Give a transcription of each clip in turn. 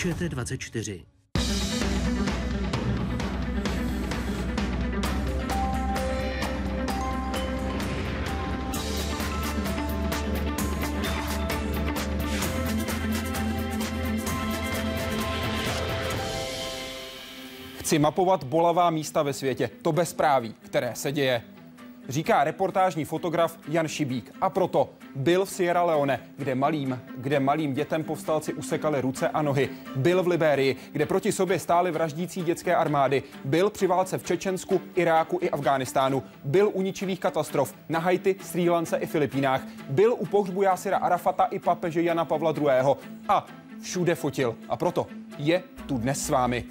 ČT24. Chci mapovat bolavá místa ve světě, to bezpráví, které se děje, říká reportážní fotograf Jan Šibík. A proto byl v Sierra Leone, kde malým dětem povstalci usekali ruce a nohy. Byl v Libérii, kde proti sobě stály vraždící dětské armády. Byl při válce v Čečensku, Iráku i Afghánistánu. Byl u ničivých katastrof na Haiti, Srí Lance i Filipínách. Byl u pohřbu Jásira Arafata i papeže Jana Pavla II. A všude fotil. A proto je tu dnes s vámi.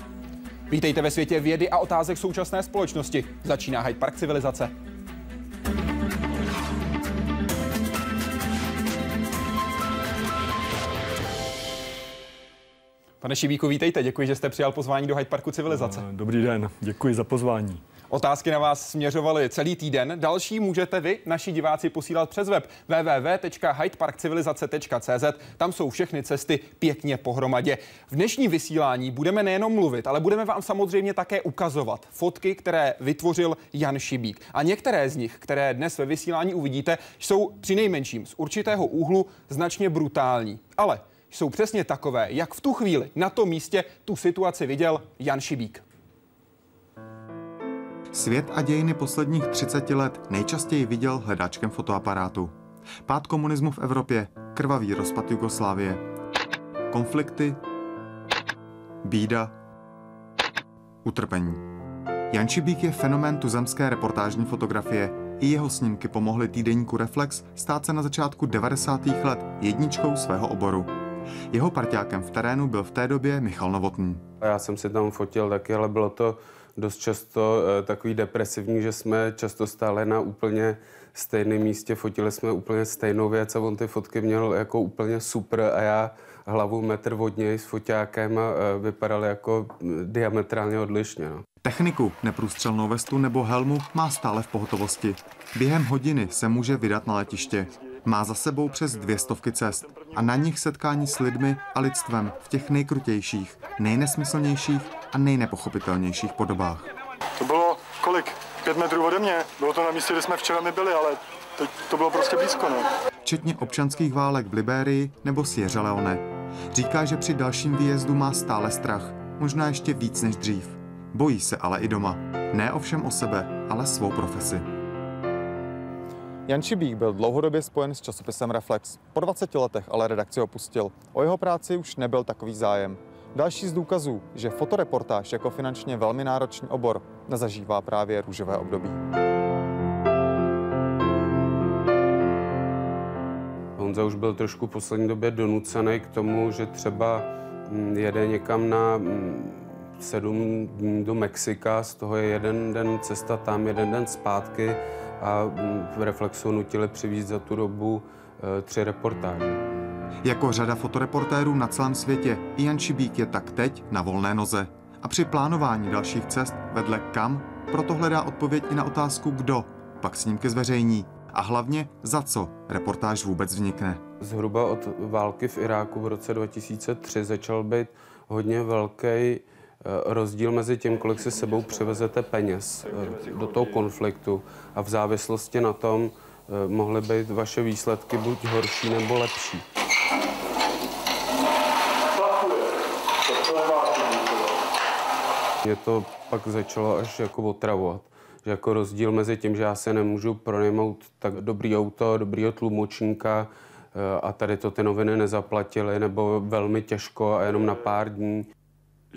Vítejte ve světě vědy a otázek současné společnosti. Začíná Hyde Park Civilizace. Pane Šibíku, vítejte. Děkuji, že jste přijal pozvání do Hyde Parku Civilizace. Dobrý den, děkuji za pozvání. Otázky na vás směřovaly celý týden. Další můžete vy, naši diváci, posílat přes web www.hydeparkcivilizace.cz. Tam jsou všechny cesty pěkně pohromadě. V dnešním vysílání budeme nejenom mluvit, ale budeme vám samozřejmě také ukazovat fotky, které vytvořil Jan Šibík. A některé z nich, které dnes ve vysílání uvidíte, jsou přinejmenším z určitého úhlu značně brutální. Ale jsou přesně takové, jak v tu chvíli na tom místě tu situaci viděl Jan Šibík. Svět a dějiny posledních 30 let nejčastěji viděl hledáčkem fotoaparátu. Pád komunismu v Evropě, krvavý rozpad Jugoslávie, konflikty, bída, utrpení. Jan Šibík je fenomén tuzemské reportážní fotografie. I jeho snímky pomohly týdeníku Reflex stát se na začátku 90. let jedničkou svého oboru. Jeho parťákem v terénu byl v té době Michal Novotný. Já jsem si tam fotil taky, ale bylo to dost často takový depresivní, že jsme často stáli na úplně stejném místě, fotili jsme úplně stejnou věc a on ty fotky měl jako úplně super a já hlavu metr od něj s foťákem a vypadal jako diametrálně odlišně. No. Techniku, neprůstřelnou vestu nebo helmu má stále v pohotovosti. Během hodiny se může vydat na letiště. Má za sebou přes 200 cest a na nich setkání s lidmi a lidstvem v těch nejkrutějších, nejnesmyslnějších a nejnepochopitelnějších podobách. To bylo kolik? 5 metrů ode mě? Bylo to na místě, kde jsme včera byli, ale teď to bylo prostě blízko. Ne? Včetně občanských válek v Libérii nebo Sierra Leone. Říká, že při dalším výjezdu má stále strach, možná ještě víc než dřív. Bojí se ale i doma. Ne ovšem o sebe, ale svou profesi. Jan Šibík byl dlouhodobě spojen s časopisem Reflex. Po 20 letech ale redakci opustil. O jeho práci už nebyl takový zájem. Další z důkazů, že fotoreportáž jako finančně velmi náročný obor nezažívá právě růžové období. Honza už byl trošku v poslední době donucený k tomu, že třeba jede někam na 7 dní do Mexika, z toho je 1 den cesta tam, 1 den zpátky a v Reflexu nutili přivízt za tu dobu 3 reportáže. Jako řada fotoreportérů na celém světě, Jan Šibík je tak teď na volné noze. A při plánování dalších cest vedle kam, proto hledá odpověď i na otázku kdo, pak snímky zveřejní. A hlavně za co reportáž vůbec vznikne. Zhruba od války v Iráku v roce 2003 začal být hodně velký rozdíl mezi tím, kolik si sebou přivezete peněz do toho konfliktu a v závislosti na tom mohly být vaše výsledky buď horší nebo lepší. Mě to pak začalo až jako otravovat. Že jako rozdíl mezi tím, že já se nemůžu pronajmout tak dobrý auto, dobrýho tlumočníka a tady to ty noviny nezaplatily nebo velmi těžko a jenom na pár dní.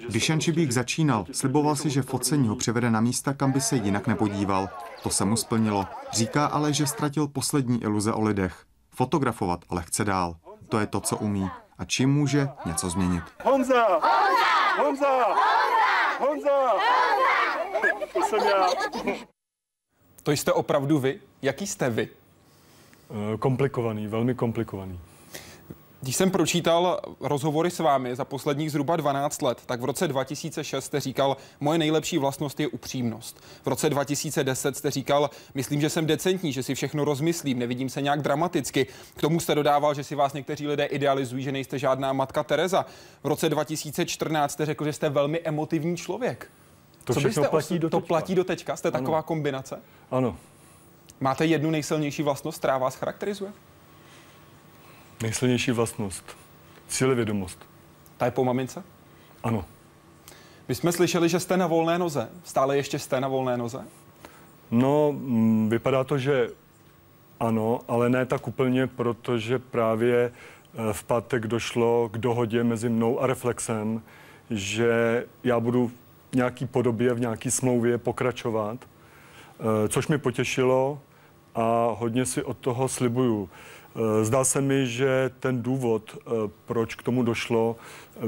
Když Jan Šibík začínal, sliboval si, že focení ho přivede na místa, kam by se jinak nepodíval. To se mu splnilo. Říká ale, že ztratil poslední iluze o lidech. Fotografovat ale chce dál. To je to, co umí. A čím může něco změnit. Honza! Honza! Honza! Honza! Honza! To jsem já. To jste opravdu vy? Jaký jste vy? Komplikovaný, velmi komplikovaný. Když jsem pročítal rozhovory s vámi za posledních zhruba 12 let, tak v roce 2006 jste říkal, moje nejlepší vlastnost je upřímnost. V roce 2010 jste říkal, myslím, že jsem decentní, že si všechno rozmyslím, nevidím se nějak dramaticky. K tomu jste dodával, že si vás někteří lidé idealizují, že nejste žádná matka Tereza. V roce 2014 jste řekl, že jste velmi emotivní člověk. To všechno platí do teďka. To platí do teďka? Jste taková ano. Kombinace? Ano. Máte jednu nejsilnější vlastnost, která vás charakterizuje? Nejsilnější vlastnost. Cílevědomost. Ta je po mamince? Ano. My jsme slyšeli, že jste na volné noze. Stále ještě jste na volné noze? No, vypadá to, že ano, ale ne tak úplně, protože právě v pátek došlo k dohodě mezi mnou a Reflexem, že já budu v nějaký podobě, v nějaký smlouvě pokračovat, což mi potěšilo a hodně si od toho slibuju. Zdá se mi, že ten důvod, proč k tomu došlo,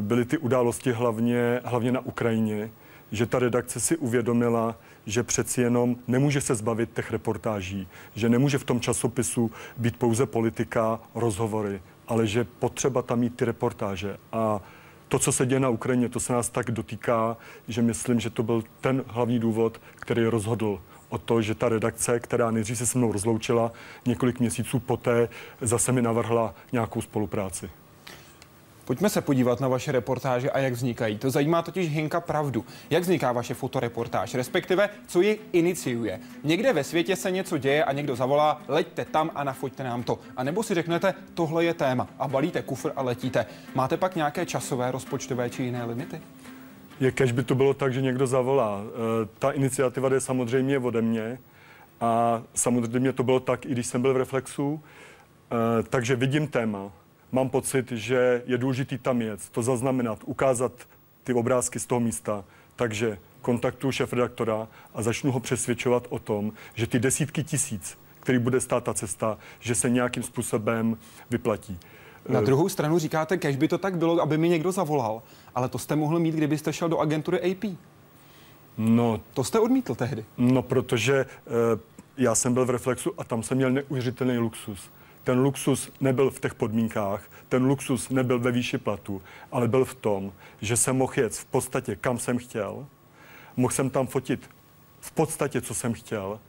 byly ty události hlavně na Ukrajině, že ta redakce si uvědomila, že přeci jenom nemůže se zbavit těch reportáží, že nemůže v tom časopisu být pouze politika, rozhovory, ale že potřeba tam mít ty reportáže. A to, co se děje na Ukrajině, to se nás tak dotýká, že myslím, že to byl ten hlavní důvod, který rozhodl o to, že ta redakce, která nejdřív se mnou rozloučila, několik měsíců poté zase mi navrhla nějakou spolupráci. Pojďme se podívat na vaše reportáže a jak vznikají. To zajímá totiž Hinka Pravdu. Jak vzniká vaše fotoreportáž, respektive co ji iniciuje? Někde ve světě se něco děje a někdo zavolá, leďte tam a nafoťte nám to. A nebo si řeknete, tohle je téma a balíte kufr a letíte. Máte pak nějaké časové, rozpočtové či jiné limity? Jakéž by to bylo tak, že někdo zavolá. Ta iniciativa jde samozřejmě ode mě a samozřejmě to bylo tak, i když jsem byl v Reflexu, takže vidím téma. Mám pocit, že je důležitý tam jet, to zaznamenat, ukázat ty obrázky z toho místa. Takže kontaktuju šéfredaktora a začnu ho přesvědčovat o tom, že ty desítky tisíc, který bude stát ta cesta, že se nějakým způsobem vyplatí. Na druhou stranu říkáte, kéž by to tak bylo, aby mi někdo zavolal, ale to jste mohl mít, kdybyste šel do agentury AP. No, to jste odmítl tehdy. No, protože já jsem byl v Reflexu a tam jsem měl neuvěřitelný luxus. Ten luxus nebyl v těch podmínkách, ten luxus nebyl ve výši platu, ale byl v tom, že jsem mohl jet v podstatě kam jsem chtěl, mohl jsem tam fotit v podstatě, co jsem chtěl.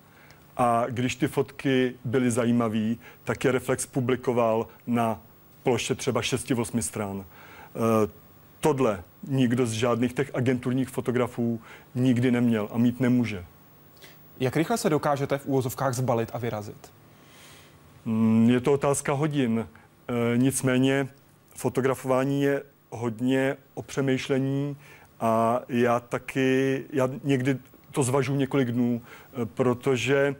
A když ty fotky byly zajímavé, tak je Reflex publikoval na ploše třeba 6-8 stran. Tohle nikdo z žádných těch agenturních fotografů nikdy neměl a mít nemůže. Jak rychle se dokážete v úvozovkách zbalit a vyrazit? Je to otázka hodin. Nicméně fotografování je hodně o přemýšlení a já někdy to zvažuji několik dnů, protože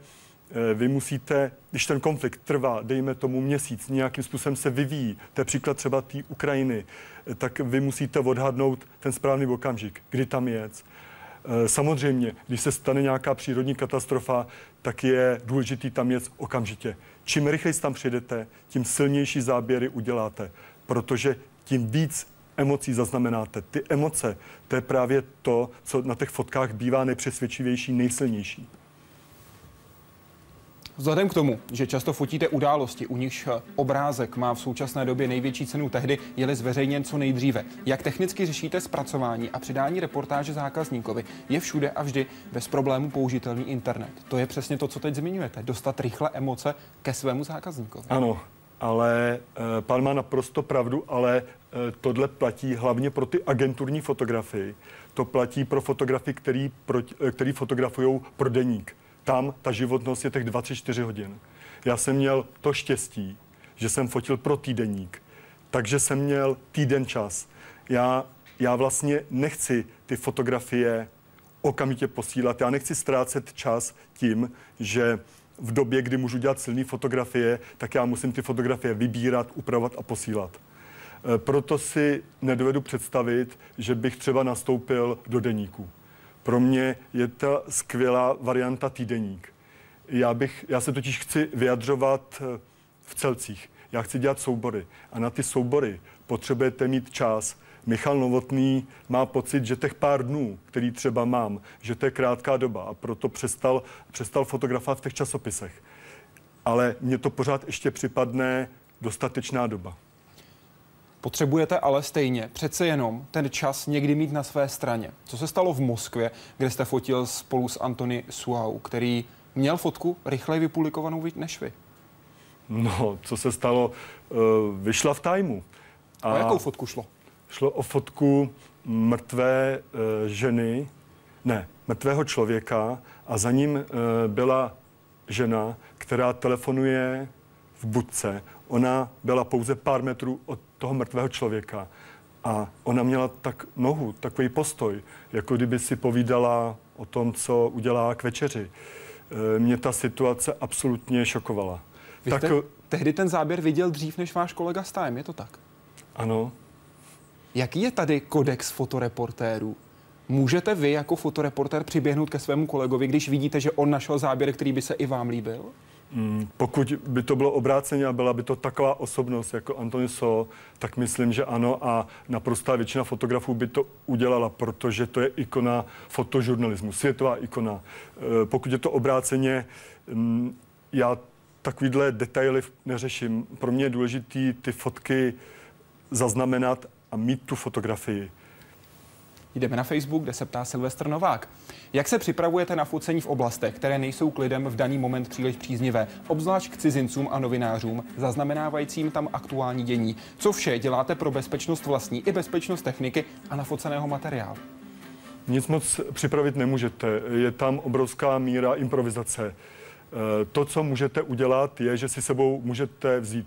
vy musíte, když ten konflikt trvá, dejme tomu měsíc, nějakým způsobem se vyvíjí, to je příklad třeba té Ukrajiny, tak vy musíte odhadnout ten správný okamžik, kdy tam jet. Samozřejmě, když se stane nějaká přírodní katastrofa, tak je důležitý tam jet okamžitě. Čím rychleji tam přijdete, tím silnější záběry uděláte, protože tím víc emocí zaznamenáte. Ty emoce, to je právě to, co na těch fotkách bývá nejpřesvědčivější, nejsilnější. Vzhledem k tomu, že často fotíte události, u nichž obrázek má v současné době největší cenu tehdy, je-li zveřejněn co nejdříve. Jak technicky řešíte zpracování a přidání reportáže zákazníkovi? Je všude a vždy bez problémů použitelný internet. To je přesně to, co teď zmiňujete. Dostat rychle emoce ke svému zákazníkovi. Ano, ale pan má naprosto pravdu, ale tohle platí hlavně pro ty agenturní fotografii. To platí pro fotografy, který fotografují pro deník. Tam ta životnost je těch 24 hodin. Já jsem měl to štěstí, že jsem fotil pro týdeník, takže jsem měl týden čas. Já vlastně nechci ty fotografie okamžitě posílat. Já nechci ztrácet čas tím, že v době, kdy můžu dělat silné fotografie, tak já musím ty fotografie vybírat, upravovat a posílat. Proto si nedovedu představit, že bych třeba nastoupil do deníku. Pro mě je ta skvělá varianta týdeník. Já se totiž chci vyjadřovat v celcích. Já chci dělat soubory. A na ty soubory potřebujete mít čas. Michal Novotný má pocit, že těch pár dnů, který třeba mám, že to je krátká doba a proto přestal fotografovat v těch časopisech. Ale mně to pořád ještě připadne dostatečná doba. Potřebujete ale stejně přece jenom ten čas někdy mít na své straně. Co se stalo v Moskvě, kde jste fotil spolu s Anthony Suau, který měl fotku rychleji vypublikovanou než vy? No, co se stalo? Vyšla v Timeu. A jakou fotku šlo? Šlo o fotku mrtvé ženy, ne, mrtvého člověka a za ním byla žena, která telefonuje v budce. Ona byla pouze pár metrů od toho mrtvého člověka a ona měla tak nohu, takový postoj, jako kdyby si povídala o tom, co udělá k večeři. Mě ta situace absolutně šokovala. Vy jste tehdy ten záběr viděl dřív než váš kolega z Time, je to tak? Ano. Jaký je tady kodex fotoreportérů? Můžete vy jako fotoreportér přiběhnout ke svému kolegovi, když vidíte, že on našel záběr, který by se i vám líbil? Pokud by to bylo obráceně a byla by to taková osobnost jako Anthony Suau, tak myslím, že ano a naprostá většina fotografů by to udělala, protože to je ikona fotožurnalismu, světová ikona. Pokud je to obráceně, já takovýhle detaily neřeším. Pro mě je důležité ty fotky zaznamenat a mít tu fotografii. Jdeme na Facebook, kde se ptá Silvestr Novák. Jak se připravujete na focení v oblastech, které nejsou k lidem v daný moment příliš příznivé, obzvlášť k cizincům a novinářům, zaznamenávajícím tam aktuální dění? Co vše děláte pro bezpečnost vlastní i bezpečnost techniky a nafoceného materiálu? Nic moc připravit nemůžete. Je tam obrovská míra improvizace. To, co můžete udělat, je, že si sebou můžete vzít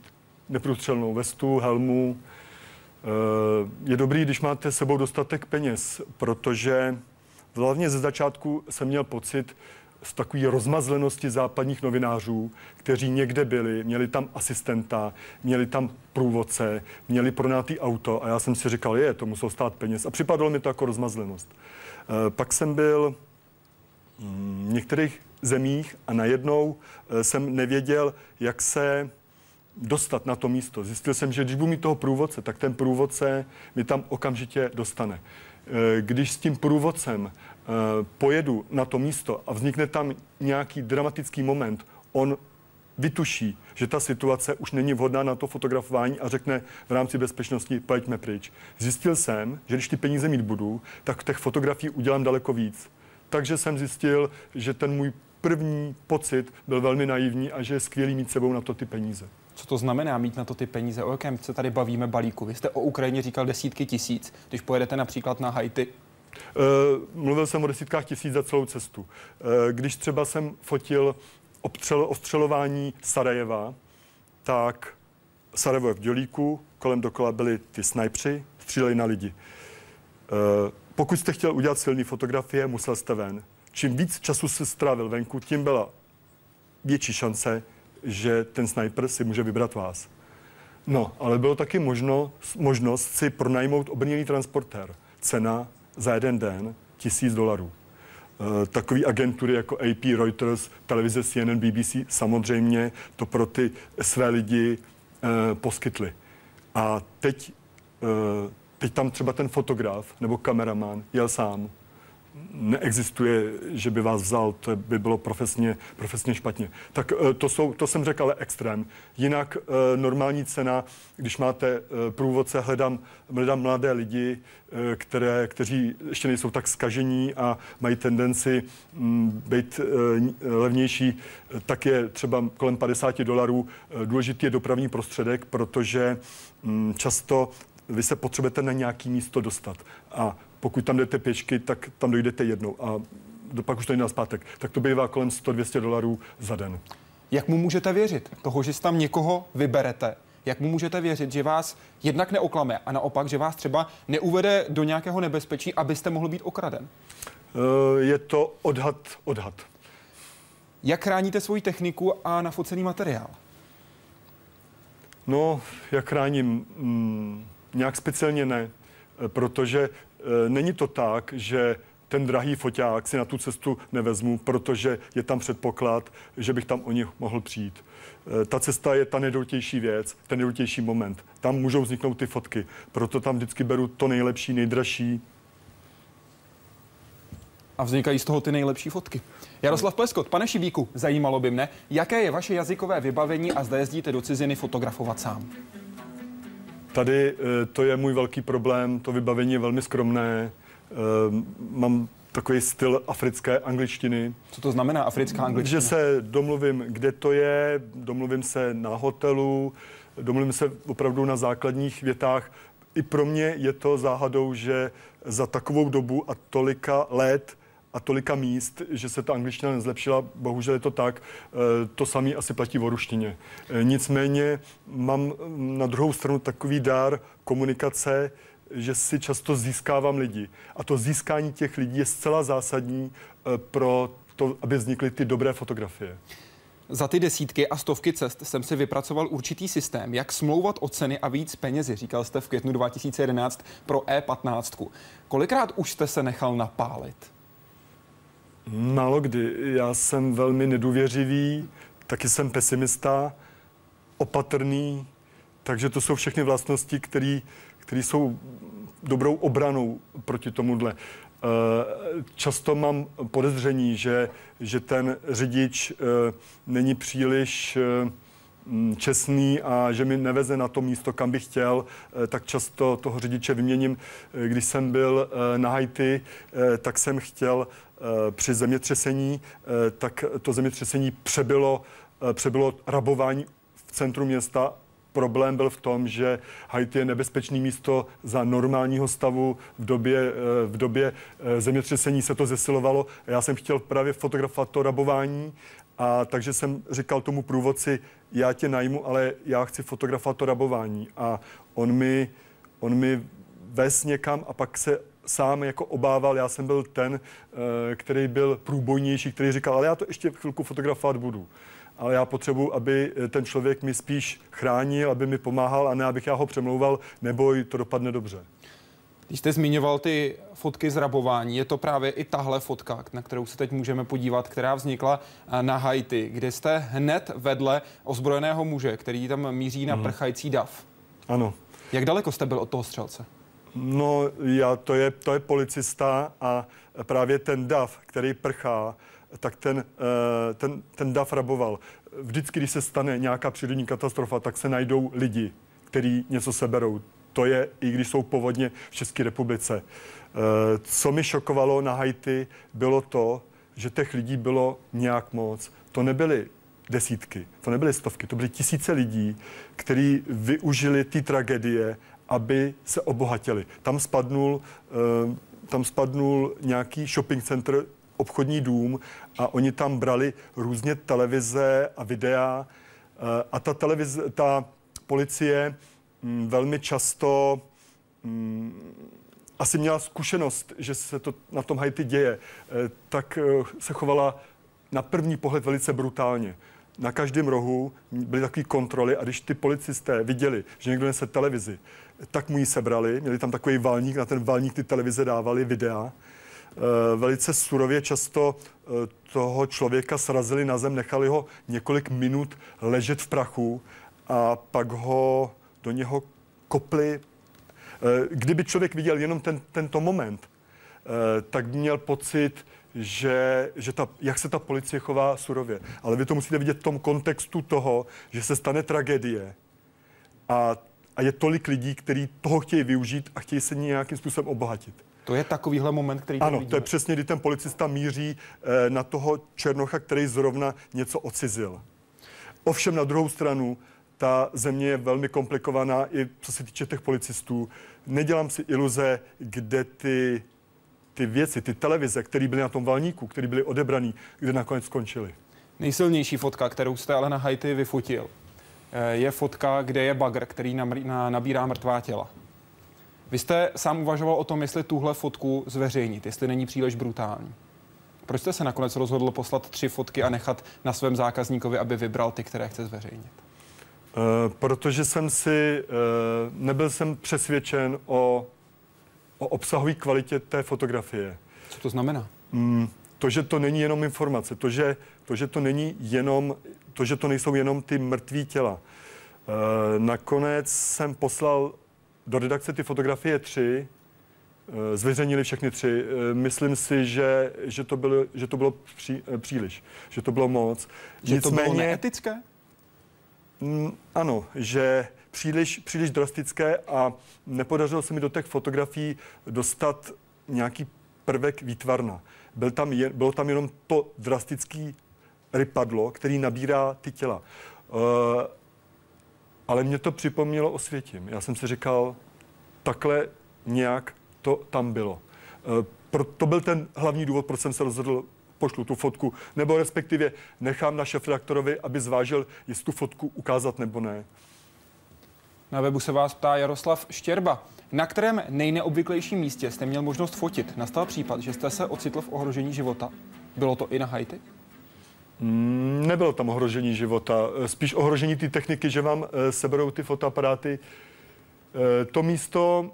neprůstřelnou vestu, helmu. Je dobrý, když máte s sebou dostatek peněz, protože hlavně ze začátku jsem měl pocit z takové rozmazlenosti západních novinářů, kteří někde byli, měli tam asistenta, měli tam průvodce, měli pronátý auto a já jsem si říkal, to muselo stát peněz a připadalo mi to jako rozmazlenost. Pak jsem byl v některých zemích a najednou jsem nevěděl, jak se dostat na to místo. Zjistil jsem, že když budu mít toho průvodce, tak ten průvodce mi tam okamžitě dostane. Když s tím průvodcem pojedu na to místo a vznikne tam nějaký dramatický moment, on vytuší, že ta situace už není vhodná na to fotografování a řekne v rámci bezpečnosti, pojďme pryč. Zjistil jsem, že když ty peníze mít budu, tak těch fotografií udělám daleko víc. Takže jsem zjistil, že ten můj první pocit byl velmi naivní a že je skvělý mít sebou na to ty peníze. Co to znamená mít na to ty peníze? O jakém se tady bavíme balíku? Vy jste o Ukrajině říkal desítky tisíc, když pojedete například na Haiti. Mluvil jsem o desítkách tisíc za celou cestu. Když třeba jsem fotil ostřelování Sarajeva, tak Sarajevo je v dělíku, kolem dokola byli ty snajpři, stříleli na lidi. Pokud jste chtěl udělat silné fotografie, musel jste ven. Čím víc času se strávil venku, tím byla větší šance, že ten snajper si může vybrat vás. No, ale bylo taky možnost si pronajmout obrněný transportér. Cena za jeden den $1000. Takové agentury jako AP, Reuters, televize CNN, BBC samozřejmě to pro ty své lidi poskytly. A teď tam třeba ten fotograf nebo kameraman jel sám. Neexistuje, že by vás vzal, to by bylo profesně špatně. Tak to jsem řekl, ale extrém. Jinak normální cena, když máte průvodce, hledám mladé lidi, kteří ještě nejsou tak zkažení a mají tendenci být levnější, tak je třeba kolem $50. Důležitý je dopravní prostředek, protože často vy se potřebujete na nějaké místo dostat. A pokud tam jdete pěšky, tak tam dojdete jednou a pak už to jde nazpátek. Tak to bývá kolem $100–200 za den. Jak mu můžete věřit toho, že si tam někoho vyberete? Jak mu můžete věřit, že vás jednak neoklame a naopak, že vás třeba neuvede do nějakého nebezpečí, abyste mohl být okraden? Je to odhad. Jak chráníte svoji techniku a nafocený materiál? No, jak chráním? Nějak speciálně ne, protože není to tak, že ten drahý foťák si na tu cestu nevezmu, protože je tam předpoklad, že bych tam o nich mohl přijít. Ta cesta je ta nejdůležitější věc, ten nejdůležitější moment. Tam můžou vzniknout ty fotky, proto tam vždycky beru to nejlepší, nejdražší. A vznikají z toho ty nejlepší fotky. Jaroslav Pleskot, pane Šibíku, zajímalo by mne, jaké je vaše jazykové vybavení a zda jezdíte do ciziny fotografovat sám? Tady to je můj velký problém, to vybavení je velmi skromné, mám takový styl africké angličtiny. Co to znamená africká angličtina? Že se domluvím, kde to je, domluvím se na hotelu, domluvím se opravdu na základních větách. I pro mě je to záhadou, že za takovou dobu a tolika let a tolika míst, že se ta angličtina nezlepšila, bohužel je to tak, to samé asi platí o ruštině. Nicméně mám na druhou stranu takový dar komunikace, že si často získávám lidi. A to získání těch lidí je zcela zásadní pro to, aby vznikly ty dobré fotografie. Za ty desítky a stovky cest jsem si vypracoval určitý systém, jak smlouvat o ceny a víc penězi, říkal jste v květnu 2011 pro E15. Kolikrát už jste se nechal napálit? Málo kdy. Já jsem velmi nedůvěřivý, taky jsem pesimista, opatrný, takže to jsou všechny vlastnosti, které jsou dobrou obranou proti tomuhle. Často mám podezření, že ten řidič není příliš čestný a že mi neveze na to místo, kam bych chtěl, tak často toho řidiče vyměním. Když jsem byl na Haiti, tak jsem chtěl při zemětřesení, tak to zemětřesení přebylo rabování v centru města. Problém byl v tom, že Haiti je nebezpečné místo za normálního stavu. V době zemětřesení se to zesilovalo. Já jsem chtěl právě fotografovat to rabování, a takže jsem říkal tomu průvodci, já tě najmu, ale já chci fotografovat to rabování. A on mi vez někam a pak se sám jako obával. Já jsem byl ten, který byl průbojnější, který říkal, ale já to ještě chvilku fotografovat budu. Ale já potřebuji, aby ten člověk mi spíš chránil, aby mi pomáhal a ne, abych já ho přemlouval, neboj, to dopadne dobře. Když jste zmiňoval ty fotky z rabování, je to právě i tahle fotka, na kterou se teď můžeme podívat, která vznikla na Haiti, kde jste hned vedle ozbrojeného muže, který tam míří na prchající dav. Ano. Jak daleko jste byl od toho střelce? No, to je policista a právě ten dav, který prchá, tak ten dav raboval. Vždycky, když se stane nějaká přírodní katastrofa, tak se najdou lidi, kteří něco seberou. To je, i když jsou povodně v České republice. Co mi šokovalo na Haiti, bylo to, že těch lidí bylo nějak moc. To nebyly desítky, to nebyly stovky, to byly tisíce lidí, kteří využili ty tragédie, aby se obohatili. Tam spadnul nějaký shopping center, obchodní dům, a oni tam brali různě televize a videa, a ta policie velmi často asi měla zkušenost, že se to na tom Haiti děje, tak se chovala na první pohled velice brutálně. Na každém rohu byly takové kontroly, a když ty policisté viděli, že někdo nese televizi, tak mu ji sebrali, měli tam takový valník, na ten valník ty televize dávali videa. Velice surově často toho člověka srazili na zem, nechali ho několik minut ležet v prachu a pak ho do něho kopli. Kdyby člověk viděl jenom tento moment, tak měl pocit, jak se ta policie chová surově. Ale vy to musíte vidět v tom kontextu toho, že se stane tragédie a je tolik lidí, kteří toho chtějí využít a chtějí se nějakým způsobem obohatit. To je takovýhle moment, který tam vidíme. Ano, to je přesně, kdy ten policista míří na toho černocha, který zrovna něco ocizil. Ovšem na druhou stranu, ta země je velmi komplikovaná, i co se týče těch policistů. Nedělám si iluze, kde ty věci, ty televize, které byly na tom valníku, které byly odebrané, kde nakonec skončily. Nejsilnější fotka, kterou jste ale na Haiti vyfotil, je fotka, kde je bagr, který nabírá mrtvá těla. Vy jste sám uvažoval o tom, jestli tuhle fotku zveřejnit, jestli není příliš brutální. Proč jste se nakonec rozhodl poslat 3 fotky a nechat na svém zákazníkovi, aby vybral ty, které chce zveřejnit? Protože jsem si... nebyl jsem přesvědčen o obsahové kvalitě té fotografie. Co to znamená? To, že to není jenom informace, to, že to nejsou jenom ty mrtví těla. Nakonec jsem poslal do redakce ty fotografie 3, zveřejnili všechny 3. Myslím si, že to bylo příliš, že to bylo moc. Že to bylo neetické? Ano, že příliš drastické a nepodařilo se mi do těch fotografií dostat nějaký prvek výtvarna. Bylo tam jenom to drastické rypadlo, který nabírá ty těla. Ale mě to připomnělo Osvětim. Já jsem si říkal, takhle nějak to tam bylo. To byl ten hlavní důvod, proč jsem se rozhodl, pošlu tu fotku, nebo respektive nechám na šéfredaktorovi, aby zvážil, jestli tu fotku ukázat nebo ne. Na webu se vás ptá Jaroslav Štěrba. Na kterém nejneobvyklejším místě jste měl možnost fotit? Nastal případ, že jste se ocitl v ohrožení života. Bylo to i na Haiti? Nebylo tam ohrožení života. Spíš ohrožení té techniky, že vám seberou ty fotoaparáty. To místo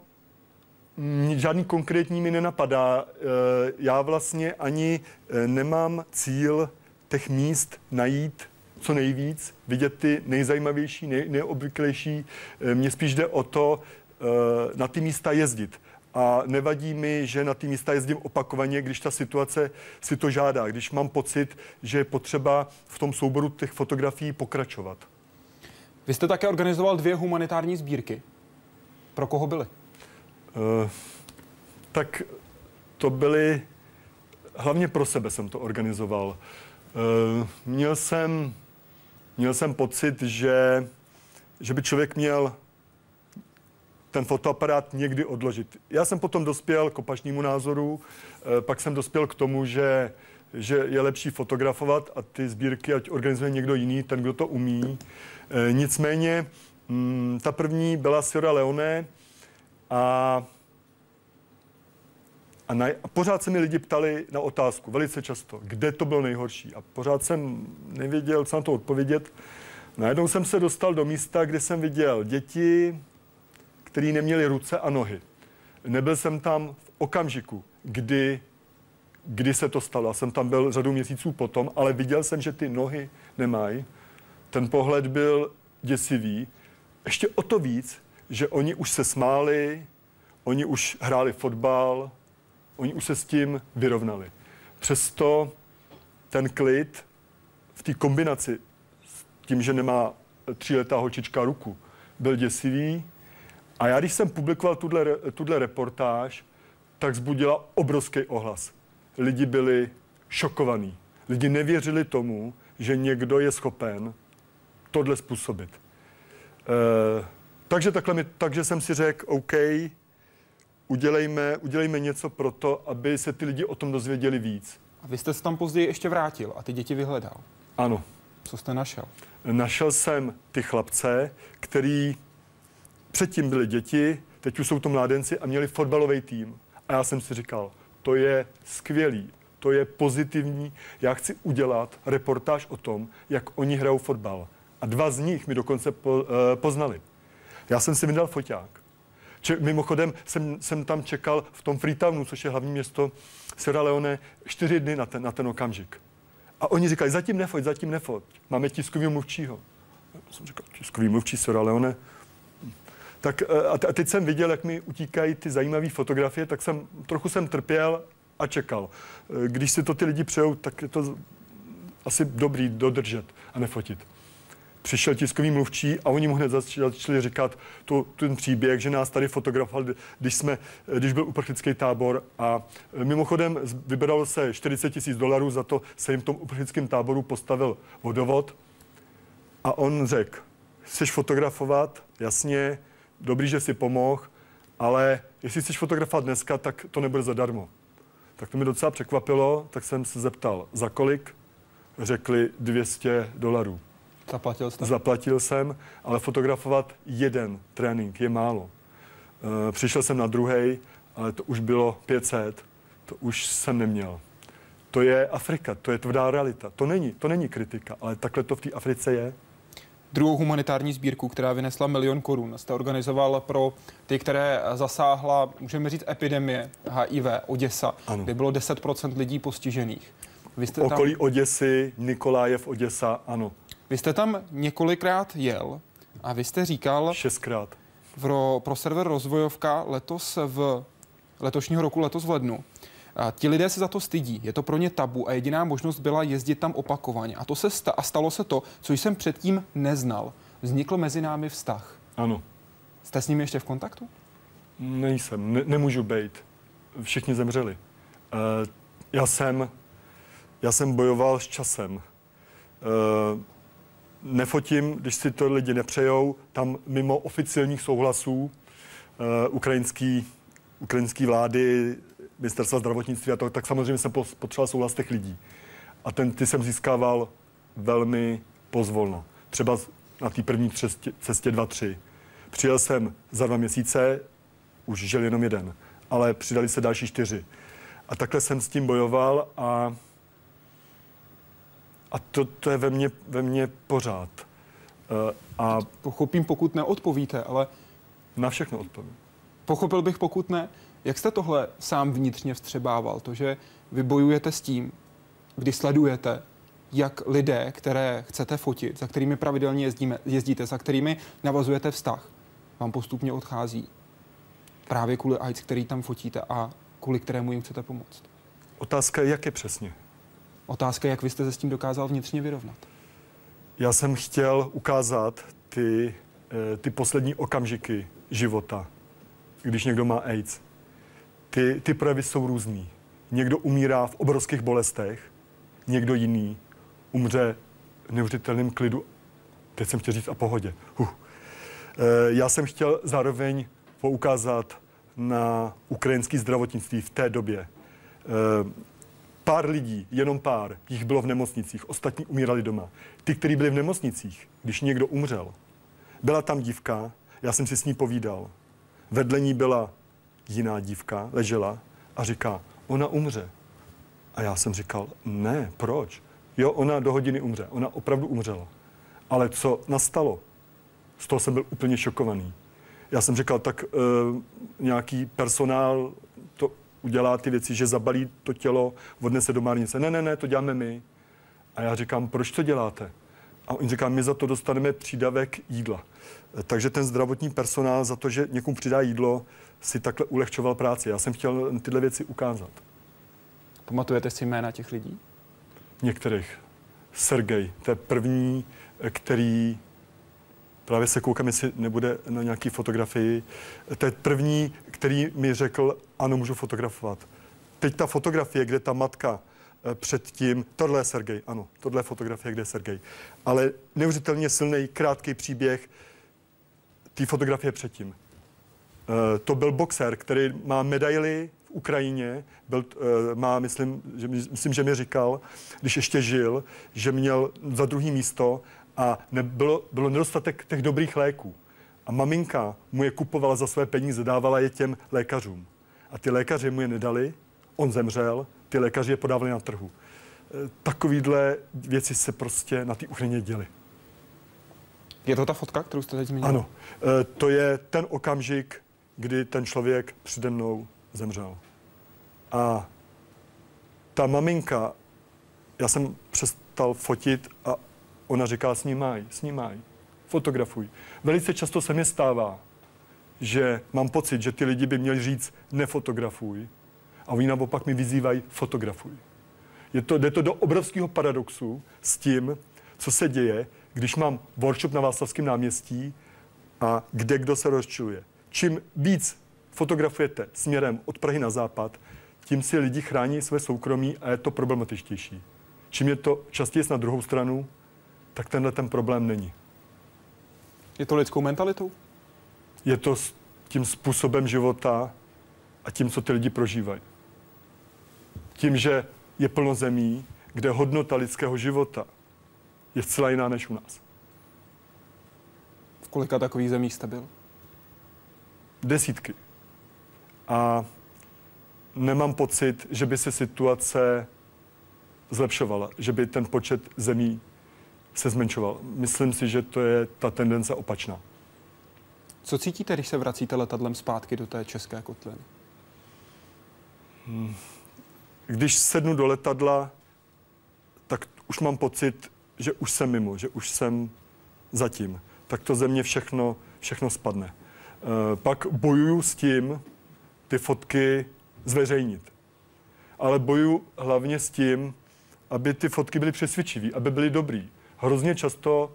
žádný konkrétní mi nenapadá. Já vlastně ani nemám cíl těch míst najít co nejvíc, vidět ty nejzajímavější, neobvyklejší. Mně spíš jde o to, na ty místa jezdit. A nevadí mi, že na ty místa jezdím opakovaně, když ta situace si to žádá, když mám pocit, že je potřeba v tom souboru těch fotografií pokračovat. Vy jste také organizoval 2 humanitární sbírky. Pro koho byly? Tak to byly... Hlavně pro sebe jsem to organizoval. Měl jsem pocit, že by člověk měl ten fotoaparát někdy odložit. Já jsem potom dospěl k opačnému názoru, pak jsem dospěl k tomu, že je lepší fotografovat a ty sbírky ať organizuje někdo jiný, ten, kdo to umí. Nicméně ta první byla Sierra Leone a pořád se mi lidi ptali na otázku, velice často, kde to bylo nejhorší. A pořád jsem nevěděl, co na to odpovědět. Najednou jsem se dostal do místa, kde jsem viděl děti, který neměli ruce a nohy. Nebyl jsem tam v okamžiku, kdy se to stalo. Já jsem tam byl řadu měsíců potom, ale viděl jsem, že ty nohy nemají. Ten pohled byl děsivý. Ještě o to víc, že oni už se smáli, oni už hráli fotbal, oni už se s tím vyrovnali. Přesto ten klid v té kombinaci s tím, že nemá 3letá holčička ruku, byl děsivý. A já, když jsem publikoval tuhle reportáž, tak vzbudila obrovský ohlas. Lidi byli šokovaní. Lidi nevěřili tomu, že někdo je schopen tohle způsobit. Takže jsem si řekl, OK, udělejme něco pro to, aby se ty lidi o tom dozvěděli víc. A vy jste se tam později ještě vrátil a ty děti vyhledal. Ano. Co jste našel? Našel jsem ty chlapce, který... Předtím byly děti, teď už jsou to mládenci a měli fotbalový tým. A já jsem si říkal, to je skvělý, to je pozitivní. Já chci udělat reportáž o tom, jak oni hrajou fotbal. A 2 z nich mi dokonce poznali. Já jsem si vydal foťák. Mimochodem jsem tam čekal v tom Freetownu, což je hlavní město Sierra Leone, 4 dny na ten okamžik. A oni říkali, zatím nefoť. Máme tiskovýho mluvčího. Já jsem říkal, tiskový mluvčí Sierra Leone. Tak, a teď jsem viděl, jak mi utíkají ty zajímavé fotografie, tak trochu jsem trpěl a čekal. Když si to ty lidi přejou, tak je to asi dobrý dodržet a nefotit. Přišel tiskový mluvčí a oni mu hned začali říkat ten příběh, že nás tady fotografoval, když byl uprchlický tábor. A mimochodem vybralo se $40,000, za to se jim v tom uprchlickém táboru postavil vodovod. A on řekl, chceš fotografovat? Jasně. Dobrý, že si pomohl, ale jestli chceš fotografovat dneska, tak to nebude zadarmo. Tak to mi docela překvapilo, tak jsem se zeptal, za kolik? Řekli $200. Zaplatil jste? Zaplatil jsem, ale fotografovat 1 trénink je málo. Přišel jsem na druhý, ale to už bylo 500, to už jsem neměl. To je Afrika, to je tvrdá realita. To není kritika, ale takhle to v té Africe je. Druhou humanitární sbírku, která vynesla $1 milion, jste organizoval pro ty, které zasáhla, můžeme říct, epidemie HIV, Oděsa, kde bylo 10% lidí postižených. Okolí Oděsy, Nikolajev, Oděsa, ano. Vy jste tam několikrát jel a vy jste říkal... 6krát. Pro server Rozvojovka letošního roku v lednu. A ti lidé se za to stydí, je to pro ně tabu a jediná možnost byla jezdit tam opakovaně. A stalo se to, co jsem předtím neznal. Vznikl mezi námi vztah. Ano. Jste s nimi ještě v kontaktu? Nejsem, nemůžu bejt. Všichni zemřeli. Já jsem bojoval s časem. Nefotím, když si to lidi nepřejou, tam mimo oficiálních souhlasů ukrajinský vlády, ministerstva zdravotnictví a to, tak samozřejmě jsem potřeboval souhlas těch lidí. A ty jsem získával velmi pozvolno. Třeba na té první cestě 2-3. Přijel jsem za 2 měsíce, už žil jenom jeden, ale přidali se další 4. A takhle jsem s tím bojoval a to je ve mně pořád. A pochopím, pokud neodpovíte, ale... Na všechno odpovím. Pochopil bych, pokud ne. Jak jste tohle sám vnitřně vstřebával? To, že vy bojujete s tím, když sledujete, jak lidé, které chcete fotit, za kterými pravidelně jezdíte, za kterými navazujete vztah, vám postupně odchází. Právě kvůli AIDS, který tam fotíte a kvůli kterému jim chcete pomoct. Otázka je, jak je přesně? Otázka je, jak vy jste se s tím dokázal vnitřně vyrovnat? Já jsem chtěl ukázat ty poslední okamžiky života, když někdo má AIDS. Ty projevy jsou různý. Někdo umírá v obrovských bolestech, někdo jiný umře v neuvěřitelném klidu, teď jsem chtěl říct, a pohodě. Já jsem chtěl zároveň poukázat na ukrajinské zdravotnictví v té době. Pár lidí, jenom pár, jich bylo v nemocnicích, ostatní umírali doma. Ty, kteří byli v nemocnicích, když někdo umřel, byla tam dívka, já jsem si s ní povídal. Vedle ní byla jiná dívka, ležela a říká, ona umře. A já jsem říkal, ne, proč? Jo, ona do hodiny umře, ona opravdu umřela. Ale co nastalo? Z toho jsem byl úplně šokovaný. Já jsem říkal, tak nějaký personál to udělá ty věci, že zabalí to tělo, odnese do márnice. Ne, to děláme my. A já říkám, proč to děláte? A on říká, my za to dostaneme přídavek jídla. Takže ten zdravotní personál za to, že někomu přidá jídlo, si takhle ulehčoval práci. Já jsem chtěl tyhle věci ukázat. Pamatujete si jména těch lidí? Některých. Sergej, to je první, který... Právě se koukám, jestli nebude na nějaký fotografii. To je první, který mi řekl, ano, můžu fotografovat. Teď ta fotografie, kde ta matka předtím, tohle je Sergej, ano, tohle je fotografie, kde je Sergej. Ale neuvěřitelně silný, krátký příběh té fotografie předtím. To byl boxer, který má medaili v Ukrajině, myslím, že mi říkal, když ještě žil, že měl za 2. místo a bylo nedostatek těch dobrých léků. A maminka mu je kupovala za své peníze, dávala je těm lékařům. A ty lékaři mu je nedali, on zemřel, ty lékaři je podávali na trhu. Takovýhle věci se prostě na té Ukrajině děly. Je to ta fotka, kterou jste teď zmínil? Ano. To je ten okamžik, kdy ten člověk přede mnou zemřel. A ta maminka, já jsem přestal fotit a ona říká, snímaj, fotografuj. Velice často se mi stává, že mám pocit, že ty lidi by měli říct, nefotografuj. A oni naopak mi vyzývají, fotografuj. Jde to do obrovského paradoxu s tím, co se děje, když mám workshop na Václavském náměstí a kde kdo se rozčiluje. Čím víc fotografujete směrem od Prahy na západ, tím si lidi chrání své soukromí a je to problematičtější. Čím je to častěji na druhou stranu, tak tenhle ten problém není. Je to lidskou mentalitou? Je to s tím způsobem života a tím, co ty lidi prožívají. Tím, že je plno zemí, kde hodnota lidského života je zcela jiná než u nás. V kolika takových zemích jste byl? Desítky. A nemám pocit, že by se situace zlepšovala, že by ten počet zemí se zmenšoval. Myslím si, že to je ta tendence opačná. Co cítíte, když se vracíte letadlem zpátky do té české kotliny? Když sednu do letadla, tak už mám pocit, že už jsem mimo, že už jsem zatím. Tak to ze mě všechno spadne. Pak bojuju s tím, ty fotky zveřejnit. Ale bojuju hlavně s tím, aby ty fotky byly přesvědčivé, aby byly dobrý. Hrozně často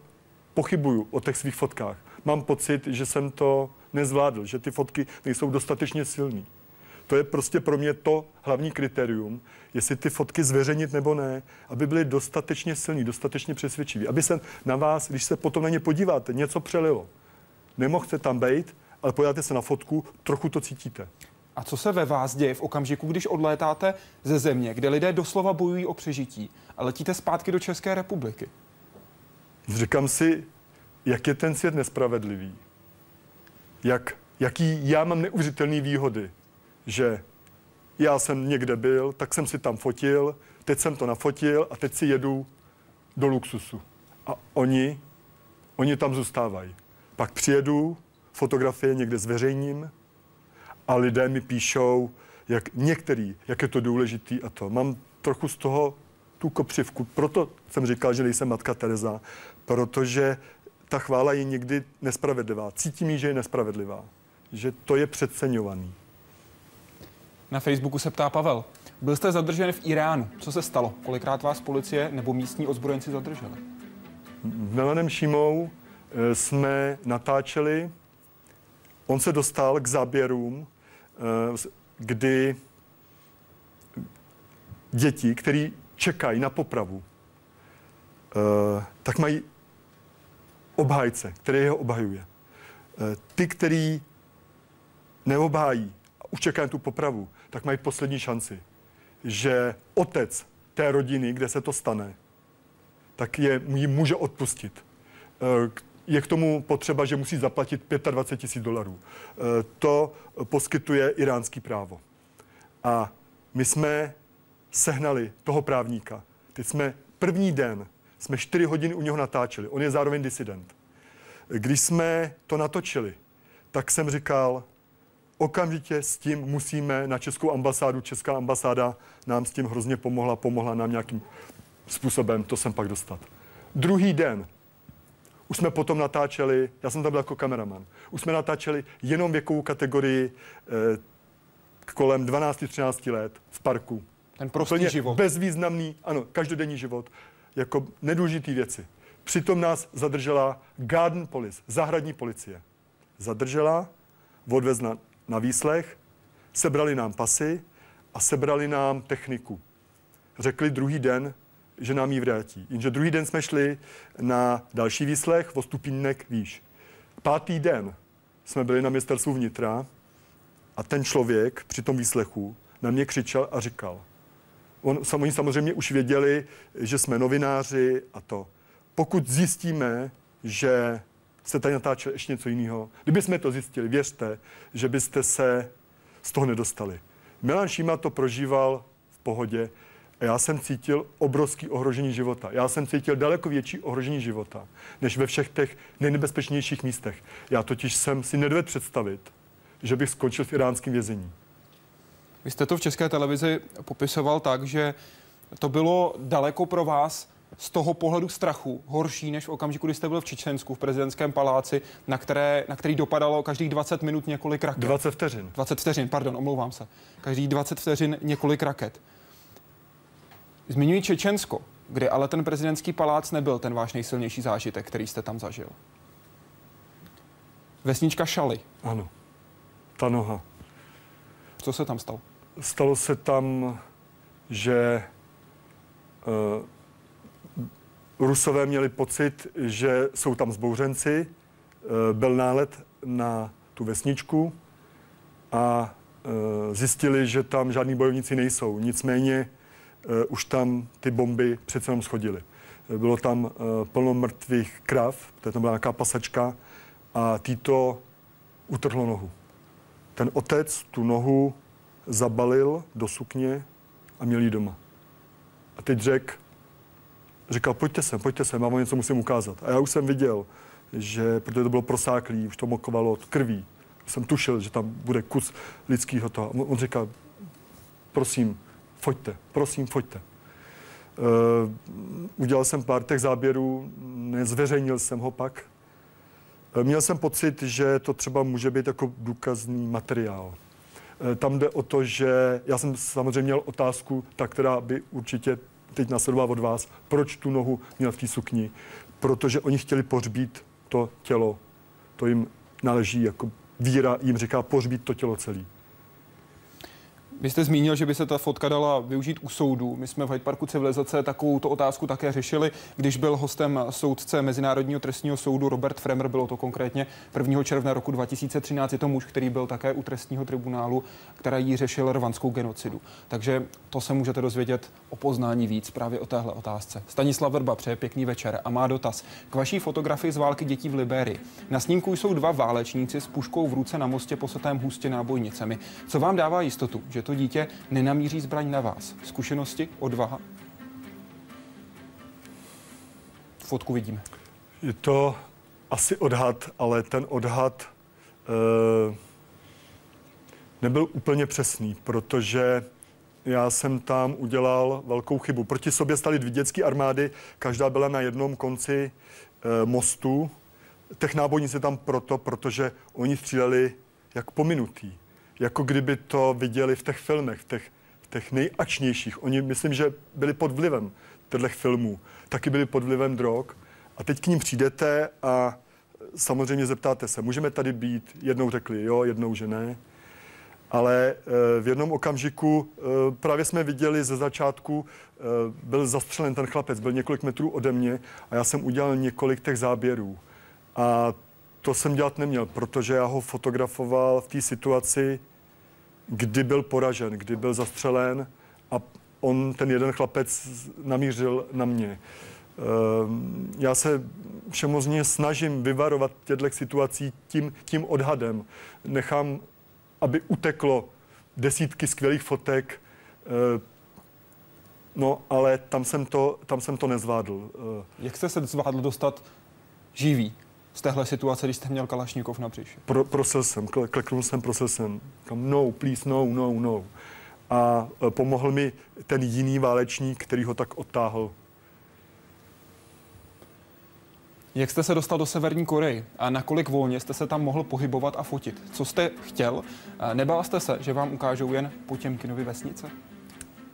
pochybuju o těch svých fotkách. mám pocit, že jsem to nezvládl, že ty fotky nejsou dostatečně silný. To je prostě pro mě to hlavní kritérium, jestli ty fotky zveřejnit nebo ne, aby byly dostatečně silný, dostatečně přesvědčivý. Aby se na vás, když se potom na ně podíváte, něco přelilo. Nemohte tam bejt, ale podíváte se na fotku, trochu to cítíte. A co se ve vás děje v okamžiku, když odlétáte ze země, kde lidé doslova bojují o přežití a letíte zpátky do České republiky? Říkám si, jak je ten svět nespravedlivý. Jaký já mám neuvěřitelné výhody, že já jsem někde byl, tak jsem si tam fotil, teď jsem to nafotil a teď si jedu do luxusu. A oni tam zůstávají. Pak přijedu, fotografie někde zveřejním a lidé mi píšou, jak je to důležitý a to. Mám trochu z toho tu kopřivku. Proto jsem říkal, že nejsem matka Tereza, protože ta chvála je někdy nespravedlivá. Cítím ji, že je nespravedlivá, že to je přeceňovaný. Na Facebooku se ptá Pavel. Byl jste zadržen v Iránu. Co se stalo? Kolikrát vás policie nebo místní ozbrojenci zadrželi? S Milanem Šímou jsme natáčeli. On se dostal k záběrům, kdy děti, které čekají na popravu, tak mají obhájce, který ho obhajuje. Ty, který neobhájí a učekají tu popravu, tak mají poslední šanci, že otec té rodiny, kde se to stane, tak ji může odpustit. Je k tomu potřeba, že musí zaplatit $25,000. To poskytuje iránský právo. A my jsme sehnali toho právníka. Teď jsme první den, jsme 4 hodiny u něho natáčeli. On je zároveň disident. Když jsme to natočili, tak jsem říkal, okamžitě s tím musíme na českou ambasádu. Česká ambasáda nám s tím hrozně pomohla nám nějakým způsobem to sem pak dostat. Druhý den už jsme potom natáčeli, já jsem tam byl jako kameraman, už jsme natáčeli jenom věkovou kategorii kolem 12-13 let v parku. Ten prostý život. Bezvýznamný, ano, každodenní život, jako nedůležitý věci. Přitom nás zadržela Garden Police, zahradní policie. Zadržela, odvezla na výslech, sebrali nám pasy a sebrali nám techniku. Řekli druhý den, že nám ji vrátí. Jenže druhý den jsme šli na další výslech o stupínek výš. Pátý den jsme byli na ministerstvu vnitra a ten člověk při tom výslechu na mě křičel a říkal. Oni samozřejmě už věděli, že jsme novináři a to. Pokud zjistíme, že se tady natáčelo ještě něco jiného, kdyby jsme to zjistili, věřte, že byste se z toho nedostali. Milan Šíma to prožíval v pohodě. A já jsem cítil obrovský ohrožení života. Já jsem cítil daleko větší ohrožení života, než ve všech těch nejnebezpečnějších místech. Já totiž jsem si nedovedl představit, že bych skončil v iránském vězení. Vy jste to v České televizi popisoval tak, že to bylo daleko pro vás z toho pohledu strachu horší, než v okamžiku, kdy jste byl v Čečensku, v prezidentském paláci, na který dopadalo každých 20 minut několik raket. 20 vteřin. 20 vteřin, pardon, omlouvám se. Každých 20 vteřin několik raket. Zmiňuji Čečensko, kde ale ten prezidentský palác nebyl ten váš nejsilnější zážitek, který jste tam zažil. Vesnička Šaly. Ano, ta noha. Co se tam stalo? Stalo se tam, že Rusové měli pocit, že jsou tam zbouřenci, byl nálet na tu vesničku a zjistili, že tam žádní bojovníci nejsou. Nicméně už tam ty bomby přece jenom schodily. Bylo tam plno mrtvých krav, to tam byla nějaká pasačka a týto utrhlo nohu. Ten otec tu nohu zabalil do sukně a měl ji doma. A teď říkal, pojďte sem, mám vám něco musím ukázat. A já už jsem viděl, že protože to bylo prosáklý, už to mokovalo od krví, jsem tušil, že tam bude kus lidského toho. On říkal, prosím, foťte. Udělal jsem pár těch záběrů, nezveřejnil jsem ho pak. Měl jsem pocit, že to třeba může být jako důkazní materiál. Tam jde o to, že já jsem samozřejmě měl otázku, ta, která by určitě teď následovala od vás, proč tu nohu měl v té sukni. Protože oni chtěli pohřbít to tělo to jim náleží, jako víra jim říká pohřbít to tělo celé. Vy jste zmínil, že by se ta fotka dala využít u soudu. My jsme v Hyde Parku Civilizace takovouto otázku také řešili, když byl hostem soudce Mezinárodního trestního soudu Robert Fremer, bylo to konkrétně 1. června roku 2013. Je to muž, který byl také u trestního tribunálu, který řešil rwandskou genocidu. Takže to se můžete dozvědět o poznání víc právě o téhle otázce. Stanislav Vrba přeje pěkný večer a má dotaz k vaší fotografii z války dětí v Libérii. Na snímku jsou dva válečníci s puškou v ruce na mostě posetém hustě nábojnicemi. Co vám dává jistotu, že to dítě nenamíří zbraň na vás? Zkušenosti, odvaha? Fotku vidíme. Je to asi odhad, ale ten odhad nebyl úplně přesný, protože já jsem tam udělal velkou chybu. Proti sobě staly dvě dětské armády, každá byla na jednom konci mostu. Těch nábojníci tam proto, protože oni stříleli jak pominutí. Jako kdyby to viděli v těch filmech, v těch nejakčnějších. Oni, myslím, že byli pod vlivem těchto filmů. Taky byli pod vlivem drog. A teď k ním přijdete a samozřejmě zeptáte se, můžeme tady být? Jednou řekli jo, jednou že ne. Ale v jednom okamžiku, právě jsme viděli ze začátku, byl zastřelen ten chlapec, byl několik metrů ode mě a já jsem udělal několik těch záběrů. A to jsem dělat neměl, protože já ho fotografoval v té situaci, kdy byl poražen, kdy byl zastřelen a on, ten jeden chlapec, namířil na mě. Já se všemožně snažím vyvarovat těchto situací tím odhadem. Nechám, aby uteklo desítky skvělých fotek, no ale tam jsem to nezvládl. Jak jste se zvládl dostat živý z téhle situace, když jste měl kalašníkov na břiše? Prosil jsem, kleknul jsem, prosil jsem. No, please, no, no, no. A pomohl mi ten jiný válečník, který ho tak odtáhl. Jak jste se dostal do Severní Koreji a nakolik volně jste se tam mohl pohybovat a fotit? Co jste chtěl? Nebál jste se, že vám ukážou jen Potěmkinovy vesnice?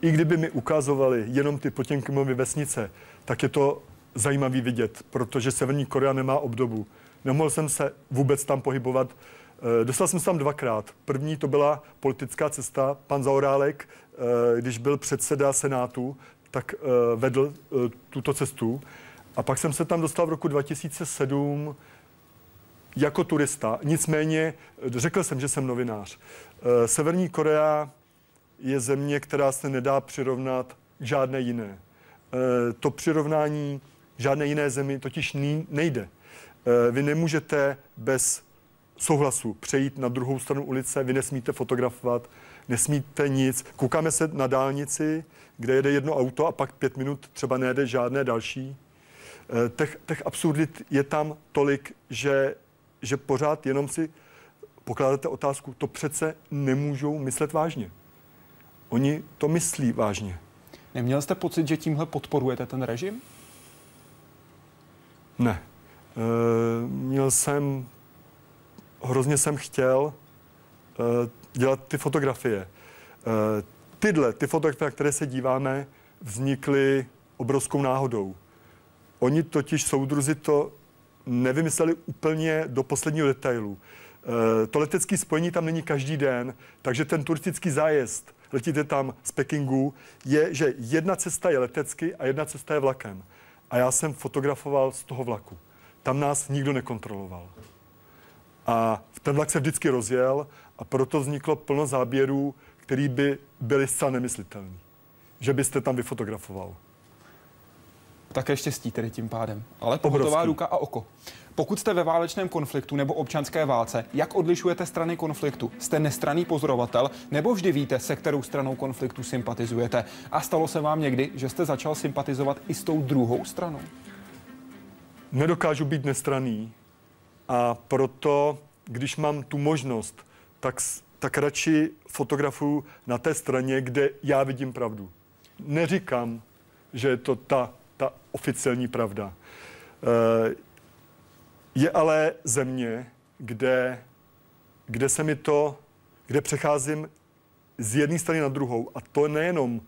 I kdyby mi ukázovali jenom ty Potěmkinovy vesnice, tak je to zajímavý vidět, protože Severní Korea nemá obdobu. Nemohl jsem se vůbec tam pohybovat. Dostal jsem se tam dvakrát. První to byla politická cesta. Pan Zaorálek, když byl předseda Senátu, tak vedl tuto cestu. A pak jsem se tam dostal v roku 2007 jako turista. Nicméně řekl jsem, že jsem novinář. Severní Korea je země, která se nedá přirovnat k žádné jiné. To přirovnání žádné jiné zemi totiž nejde. Vy nemůžete bez souhlasu přejít na druhou stranu ulice, vy nesmíte fotografovat, nesmíte nic. Koukáme se na dálnici, kde jede jedno auto a pak 5 minut třeba nejede žádné další. Těch absurdit je tam tolik, že pořád jenom si pokládáte otázku, to přece nemůžou myslet vážně. Oni to myslí vážně. Neměl jste pocit, že tímhle podporujete ten režim? Ne. Hrozně jsem chtěl dělat ty fotografie. Ty fotografie, na které se díváme, vznikly obrovskou náhodou. Oni totiž, soudruzi, to nevymysleli úplně do posledního detailu. To letecké spojení tam není každý den, takže ten turistický zájezd, letíte tam z Pekingu, je, že jedna cesta je letecky a jedna cesta je vlakem. A já jsem fotografoval z toho vlaku. Tam nás nikdo nekontroloval. A ten vlak se vždycky rozjel a proto vzniklo plno záběrů, které by byly zcela nemyslitelné, že byste tam vyfotografoval. Také štěstí tedy tím pádem, ale pohotová ruka a oko. Pokud jste ve válečném konfliktu nebo občanské válce, jak odlišujete strany konfliktu? Jste nestranný pozorovatel, nebo vždy víte, se kterou stranou konfliktu sympatizujete? A stalo se vám někdy, že jste začal sympatizovat i s tou druhou stranou? Nedokážu být nestranný a proto, když mám tu možnost, tak radši fotografuju na té straně, kde já vidím pravdu. Neříkám, že je to ta oficiální pravda. Je ale země, kde přecházím z jedné strany na druhou. A to nejenom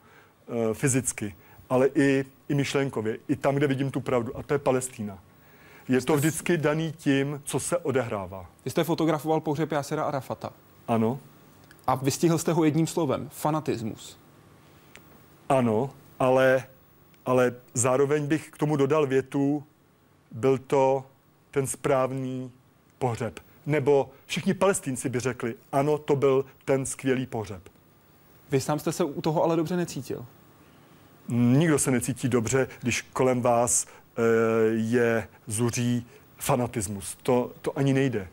fyzicky, ale i myšlenkově. I tam, kde vidím tu pravdu. A to je Palestína. Je to vždycky daný tím, co se odehrává. Vy jste fotografoval pohřeb Jásira Arafata. Ano. A vystihl jste ho jedním slovem. Fanatismus. Ano, ale zároveň bych k tomu dodal větu, byl to ten správný pohřeb. Nebo všichni Palestínci by řekli, ano, to byl ten skvělý pohřeb. Vy sám jste se u toho ale dobře necítil. Nikdo se necítí dobře, když kolem vás je zuří fanatismus. To ani nejde.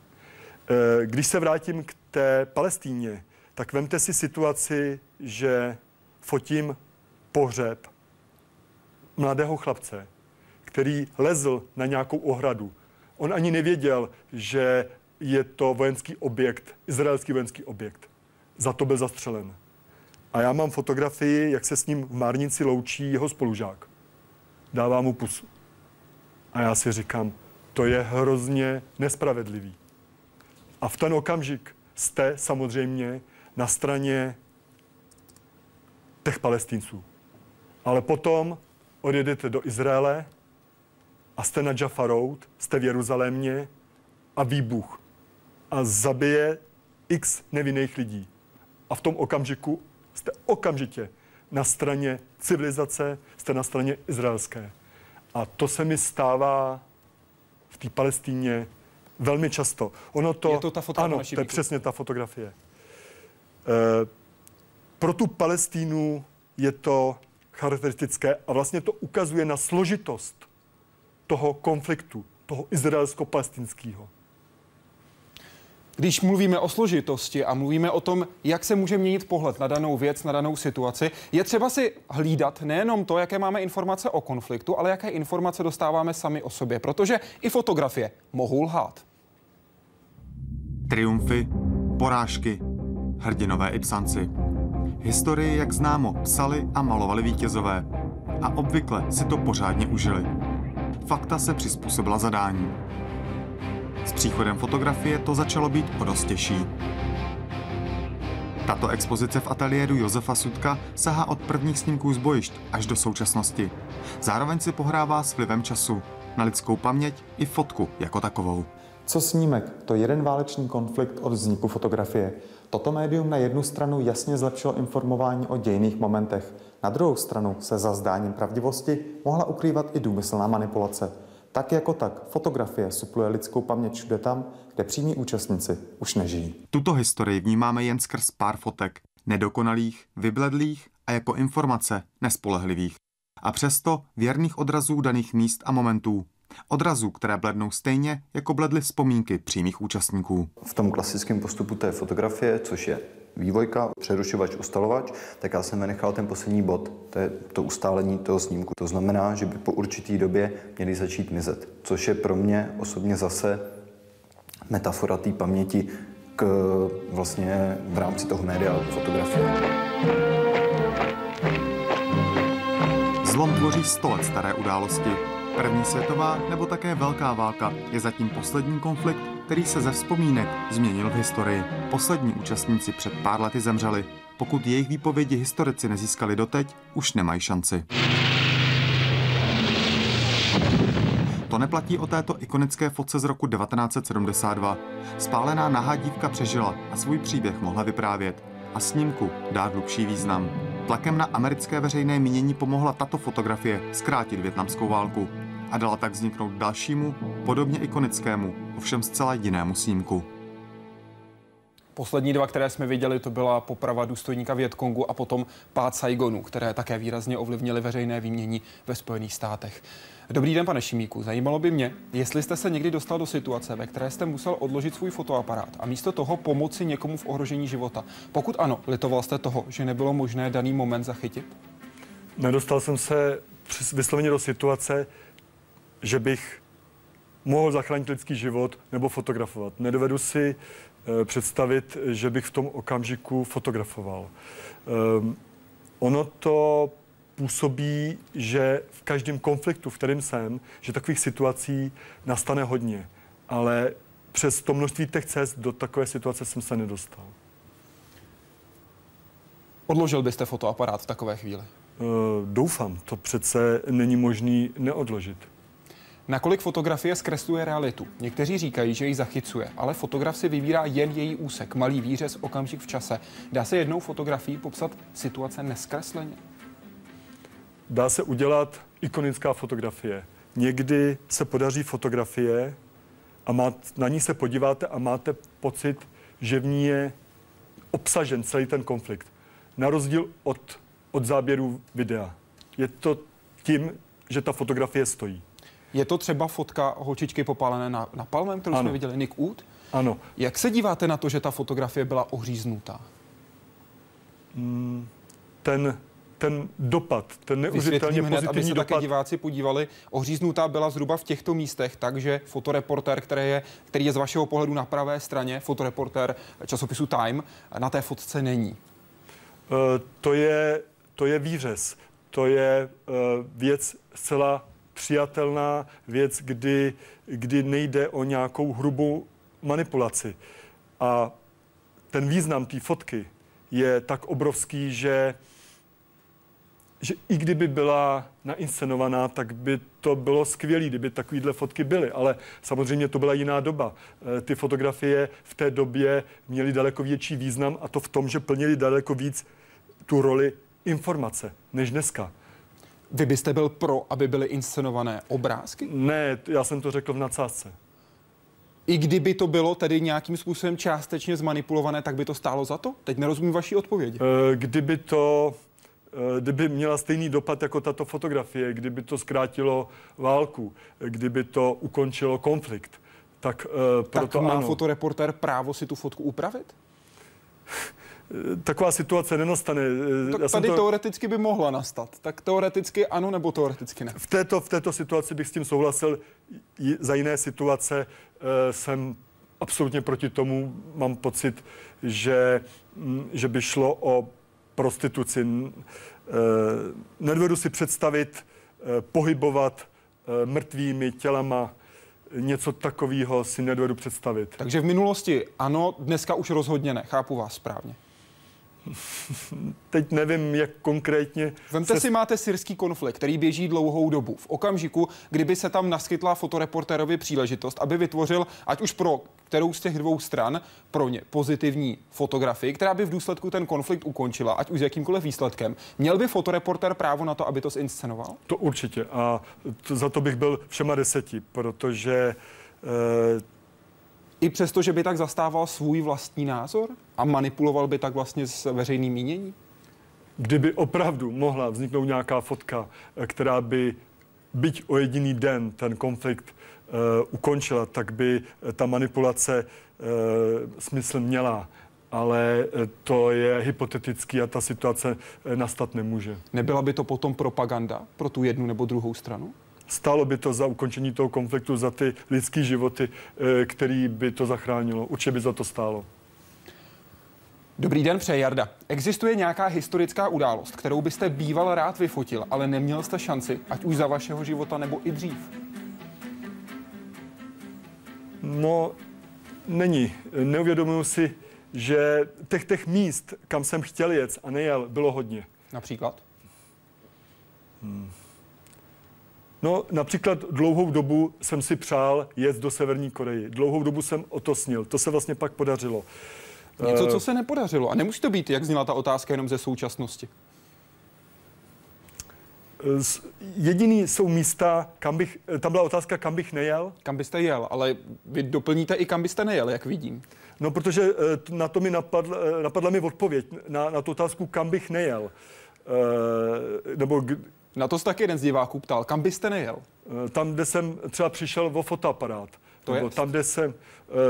Když se vrátím k té Palestíně, tak vemte si situaci, že fotím pohřeb mladého chlapce, který lezl na nějakou ohradu. On ani nevěděl, že je to vojenský objekt, izraelský vojenský objekt. Za to byl zastřelen. A já mám fotografii, jak se s ním v Márnici loučí jeho spolužák. Dává mu pusu. A já si říkám, to je hrozně nespravedlivý. A v ten okamžik jste samozřejmě na straně těch Palestinců. Ale potom odjedete do Izraele a jste na Jaffa Road, jste v Jeruzalémě a výbuch. A zabije x nevinných lidí. A v tom okamžiku jste okamžitě na straně civilizace, jste na straně izraelské. A to se mi stává v té Palestíně velmi často. Ono to, je to ta fotografie? Ano, to je přesně ta fotografie. Pro tu Palestínu je to charakteristické a vlastně to ukazuje na složitost toho konfliktu, toho izraelsko-palestinského. Když mluvíme o složitosti a mluvíme o tom, jak se může měnit pohled na danou věc, na danou situaci, je třeba si hlídat nejenom to, jaké máme informace o konfliktu, ale jaké informace dostáváme sami o sobě, protože i fotografie mohou lhát. Triumfy, porážky, hrdinové i psanci. Historii, jak známo, psali a malovali vítězové. A obvykle si to pořádně užili. Fakta se přizpůsobila zadání. S příchodem fotografie to začalo být o dost těžší. Tato expozice v ateliéru Josefa Sudka sahá od prvních snímků z bojišť až do současnosti. Zároveň si pohrává s vlivem času, na lidskou paměť i fotku jako takovou. Co snímek, to jeden válečný konflikt od vzniku fotografie. Toto médium na jednu stranu jasně zlepšilo informování o dějinných momentech. Na druhou stranu se za zdáním pravdivosti mohla ukrývat i důmyslná manipulace. Tak jako tak fotografie supluje lidskou paměť všude tam, kde přímí účastníci už nežijí. Tuto historii vnímáme jen skrz pár fotek, nedokonalých, vybledlých a jako informace nespolehlivých. A přesto věrných odrazů daných míst a momentů. Odrazů, které blednou stejně, jako bledly vzpomínky přímých účastníků. V tom klasickém postupu té fotografie, což je vývojka, přerušovač, ustalovač, tak já jsem nenechal ten poslední bod, to je to ustálení toho snímku. To znamená, že by po určitý době měly začít mizet, což je pro mě osobně zase metafora té paměti k vlastně v rámci toho média fotografie. Zlom tvoří 100 let staré události. První světová nebo také Velká válka je zatím poslední konflikt, který se ze vzpomínek změnil v historii. Poslední účastníci před pár lety zemřeli. Pokud jejich výpovědi historici nezískali doteď, už nemají šanci. To neplatí o této ikonické fotce z roku 1972. Spálená nahá dívka přežila a svůj příběh mohla vyprávět. A snímku dá hlubší význam. Tlakem na americké veřejné mínění pomohla tato fotografie zkrátit vietnamskou válku a dala tak vzniknout dalšímu, podobně ikonickému, ovšem zcela jinému snímku. Poslední dva, které jsme viděli, to byla poprava důstojníka Vietkongu a potom pád Saigonu, které také výrazně ovlivnily veřejné mínění ve Spojených státech. Dobrý den, pane Šimíku. Zajímalo by mě, jestli jste se někdy dostal do situace, ve které jste musel odložit svůj fotoaparát a místo toho pomoci někomu v ohrožení života. Pokud ano, litoval jste toho, že nebylo možné daný moment zachytit? Nedostal jsem se vysloveně do situace, že bych mohl zachránit lidský život nebo fotografovat. Nedovedu si představit, že bych v tom okamžiku fotografoval. Ono to působí, že v každém konfliktu, v kterém jsem, že takových situací nastane hodně. Ale přes to množství těch cest do takové situace jsem se nedostal. Odložil byste fotoaparát v takové chvíli? Doufám, to přece není možné neodložit. Nakolik fotografie zkresluje realitu? Někteří říkají, že ji zachycuje, ale fotograf si vybírá jen její úsek, malý výřez, okamžik v čase. Dá se jednou fotografií popsat situace neskresleně? Dá se udělat ikonická fotografie. Někdy se podaří fotografie a na ní se podíváte a máte pocit, že v ní je obsažen celý ten konflikt. Na rozdíl od záběrů videa. Je to tím, že ta fotografie stojí. Je to třeba fotka holčičky popálené na palmem, kterou jsme viděli, Nick Wood? Ano. Jak se díváte na to, že ta fotografie byla ohříznutá? Ten dopad, ten neuvěřitelně pozitivní aby se dopad. Také diváci podívali, ohříznutá byla zhruba v těchto místech, takže fotoreportér, který je z vašeho pohledu na pravé straně, fotoreportér časopisu Time, na té fotce není. To je výřez. To je věc zcela přijatelná, věc, kdy nejde o nějakou hrubou manipulaci. A ten význam té fotky je tak obrovský, že i kdyby byla nainscenovaná, tak by to bylo skvělé, kdyby takovýhle fotky byly. Ale samozřejmě to byla jiná doba. Ty fotografie v té době měly daleko větší význam, a to v tom, že plnily daleko víc tu roli informace než dneska. Vy byste byl pro, aby byly inscenované obrázky? Ne, já jsem to řekl v nadsázce. I kdyby to bylo tedy nějakým způsobem částečně zmanipulované, tak by to stálo za to? Teď nerozumím vaší odpovědi. Kdyby měla stejný dopad jako tato fotografie, kdyby to zkrátilo válku, kdyby to ukončilo konflikt, tak proto má fotoreportér právo si tu fotku upravit? Taková situace nenastane. Teoreticky by mohla nastat. Tak teoreticky ano, nebo teoreticky ne? V této situaci bych s tím souhlasil. Za jiné situace jsem absolutně proti tomu. Mám pocit, že by šlo o prostituci. Nedovedu si představit pohybovat mrtvými tělama. Něco takového si nedovedu představit. Takže v minulosti ano, dneska už rozhodně ne. Chápu vás správně. Teď nevím, jak konkrétně... Vemte si, máte syrský konflikt, který běží dlouhou dobu. V okamžiku, kdyby se tam naskytla fotoreportérovi příležitost, aby vytvořil, ať už pro kterou z těch dvou stran, pro ně pozitivní fotografii, která by v důsledku ten konflikt ukončila, ať už s jakýmkoliv výsledkem, měl by fotoreportér právo na to, aby to zinscenoval? To určitě. A za to bych byl všema 10, protože... I přesto, že by tak zastával svůj vlastní názor a manipuloval by tak vlastně s veřejným míněním? Kdyby opravdu mohla vzniknout nějaká fotka, která by byť o jediný den ten konflikt ukončila, tak by ta manipulace smysl měla. Ale to je hypotetický a ta situace nastat nemůže. Nebyla by to potom propaganda pro tu jednu nebo druhou stranu? Stálo by to za ukončení toho konfliktu, za ty lidské životy, který by to zachránilo. Určitě by za to stálo. Dobrý den, přeji Jarda. Existuje nějaká historická událost, kterou byste býval rád vyfotil, ale neměl jste šanci, ať už za vašeho života, nebo i dřív? No, není. Neuvědomuji si, že těch míst, kam jsem chtěl jet a nejel, bylo hodně. Například? No, například dlouhou dobu jsem si přál jet do Severní Koreji. Dlouhou dobu jsem o to snil. To se vlastně pak podařilo. Něco, co se nepodařilo. A nemusí to být, jak zněla ta otázka, jenom ze současnosti. Jediný jsou místa, tam byla otázka, kam bych nejel. Kam byste jel, ale vy doplníte i kam byste nejel, jak vidím. No, protože na to mi napadla mi odpověď, na tu otázku, kam bych nejel. Na to se taky jeden z diváků ptal. Kam byste nejel? Tam, kde jsem třeba přišel o fotoaparát.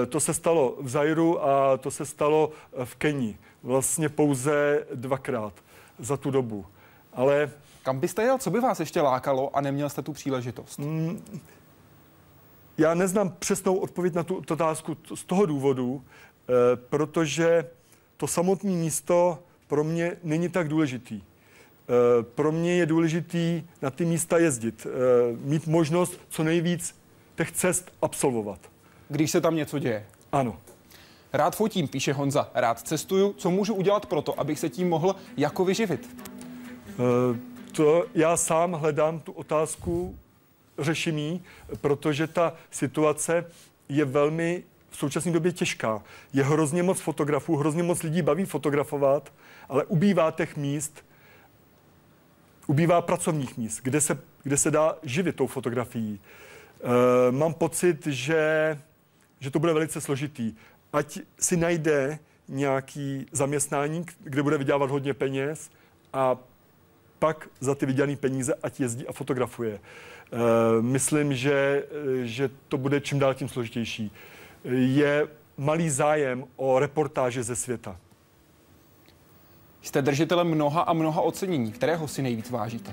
To se stalo v Zairu a to se stalo v Kenii. Vlastně pouze dvakrát za tu dobu. Ale... Kam byste jel? Co by vás ještě lákalo a neměl jste tu příležitost? Já neznám přesnou odpověď na tu otázku z toho důvodu, protože to samotné místo pro mě není tak důležitý. Pro mě je důležitý na ty místa jezdit, mít možnost co nejvíc těch cest absolvovat. Když se tam něco děje? Ano. Rád fotím, píše Honza. Rád cestuju. Co můžu udělat proto, abych se tím mohl jako vyživit? Já sám hledám tu otázku řešení, protože ta situace je velmi v současné době těžká. Je hrozně moc fotografů, hrozně moc lidí baví fotografovat, ale ubývá těch míst, ubývá pracovních míst, kde se dá živit tou fotografií. Mám pocit, že to bude velice složitý. Ať si najde nějaký zaměstnání, kde bude vydělávat hodně peněz a pak za ty vydělané peníze ať jezdí a fotografuje. Myslím, že to bude čím dál tím složitější. Je malý zájem o reportáže ze světa. Jste držitelem mnoha a mnoha ocenění. Kterého si nejvíc vážíte?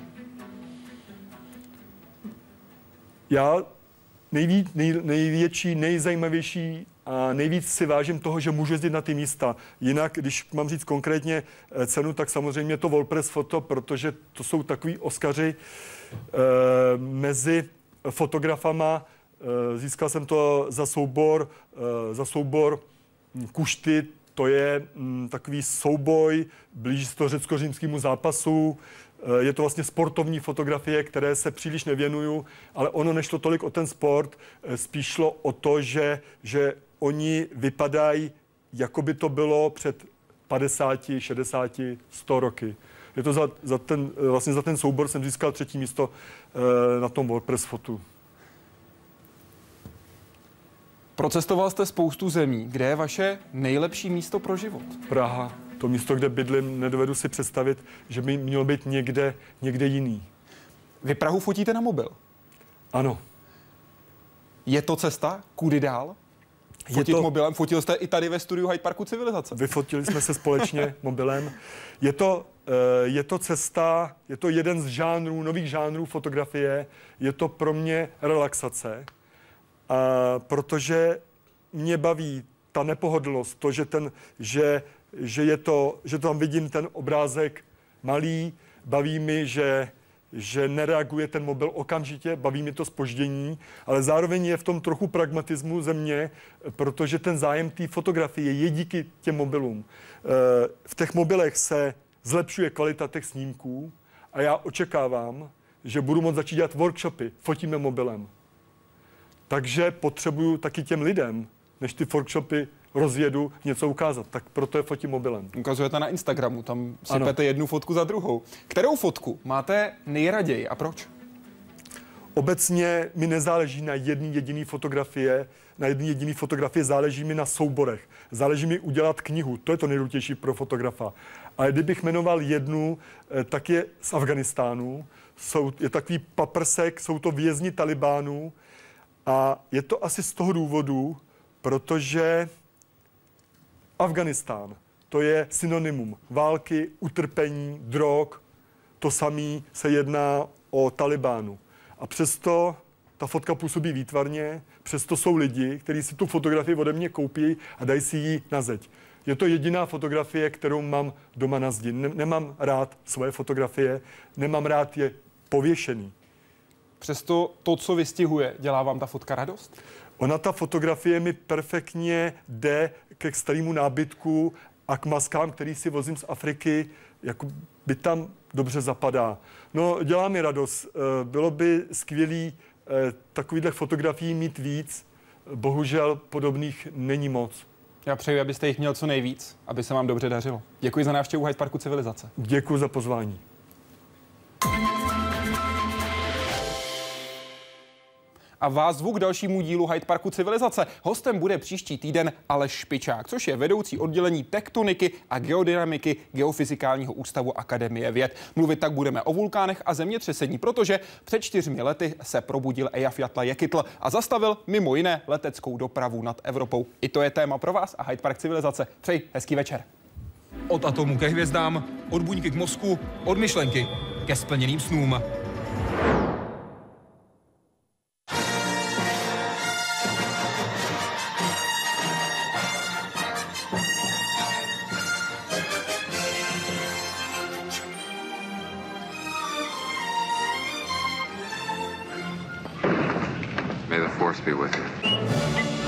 Já největší, nejzajímavější a nejvíc si vážím toho, že můžu jezdit na ty místa. Jinak, když mám říct konkrétně cenu, tak samozřejmě to World Press Photo, protože to jsou takový Oscaři mezi fotografama. Získal jsem to za soubor Kušty, to je takový souboj, blíží se to řecko-římskému zápasu. Je to vlastně sportovní fotografie, které se příliš nevěnuju, ale ono nešlo tolik o ten sport, spíš šlo o to, že oni vypadají, jako by to bylo před 50, 60, 100 roky. Je to za ten soubor jsem získal 3. místo na tom World Press Photu. Procestoval jste spoustu zemí. Kde je vaše nejlepší místo pro život? Praha. To místo, kde bydlím, nedovedu si představit, že by mělo být někde jiný. Vy Prahu fotíte na mobil? Ano. Je to cesta? Kudy dál? Fotit mobilem? Fotil jste i tady ve studiu Hyde Parku Civilizace. Vyfotili jsme se společně mobilem. Je to cesta, je to jeden z žánrů, nových žánrů fotografie. Je to pro mě relaxace. A protože mě baví ta nepohodlnost, to, že tam vidím ten obrázek malý, baví mi, že nereaguje ten mobil okamžitě, baví mi to zpoždění, ale zároveň je v tom trochu pragmatismu ze mě, protože ten zájem té fotografie je díky těm mobilům. V těch mobilech se zlepšuje kvalita těch snímků a já očekávám, že budu moct začít dělat workshopy, fotíme mobilem. Takže potřebuju taky těm lidem, než ty workshopy rozjedu, něco ukázat. Tak proto je fotím mobilem. Ukazujete na Instagramu, tam sypete jednu fotku za druhou. Kterou fotku máte nejraději a proč? Obecně mi nezáleží na jedné jediné fotografii, záleží mi na souborech. Záleží mi udělat knihu, to je to nejdůležitější pro fotografa. A kdybych jmenoval jednu, tak je z Afghánistánu. Je takový paprsek, jsou to vězni Talibánů. A je to asi z toho důvodu, protože Afghánistán, to je synonymum války, utrpení, drog, to samé se jedná o Talibánu. A přesto ta fotka působí výtvarně, přesto jsou lidi, kteří si tu fotografii ode mě koupí a dají si ji na zeď. Je to jediná fotografie, kterou mám doma na zdi. Nemám rád svoje fotografie, nemám rád je pověšený. Přesto to, co vystihuje, dělá vám ta fotka radost? Ona, ta fotografie, mi perfektně jde ke starému nábytku a k maskám, který si vozím z Afriky, jako by tam dobře zapadá. No, dělá mi radost. Bylo by skvělý takovýchhle fotografií mít víc. Bohužel podobných není moc. Já přeji, abyste jich měl co nejvíc, aby se vám dobře dařilo. Děkuji za návštěvu Hyde Parku Civilizace. Děkuji za pozvání. A vás zvu k dalšímu dílu Hyde Parku Civilizace. Hostem bude příští týden Aleš Špičák, což je vedoucí oddělení tektoniky a geodynamiky Geofyzikálního ústavu Akademie věd. Mluvit tak budeme o vulkánech a zemětřesení, protože před 4 lety se probudil Eyjafjallajökull a zastavil mimo jiné leteckou dopravu nad Evropou. I to je téma pro vás a Hyde Park Civilizace. Přeji hezký večer. Od atomu ke hvězdám, od buňky k mozku, od myšlenky ke splněným snům. May the force be with you.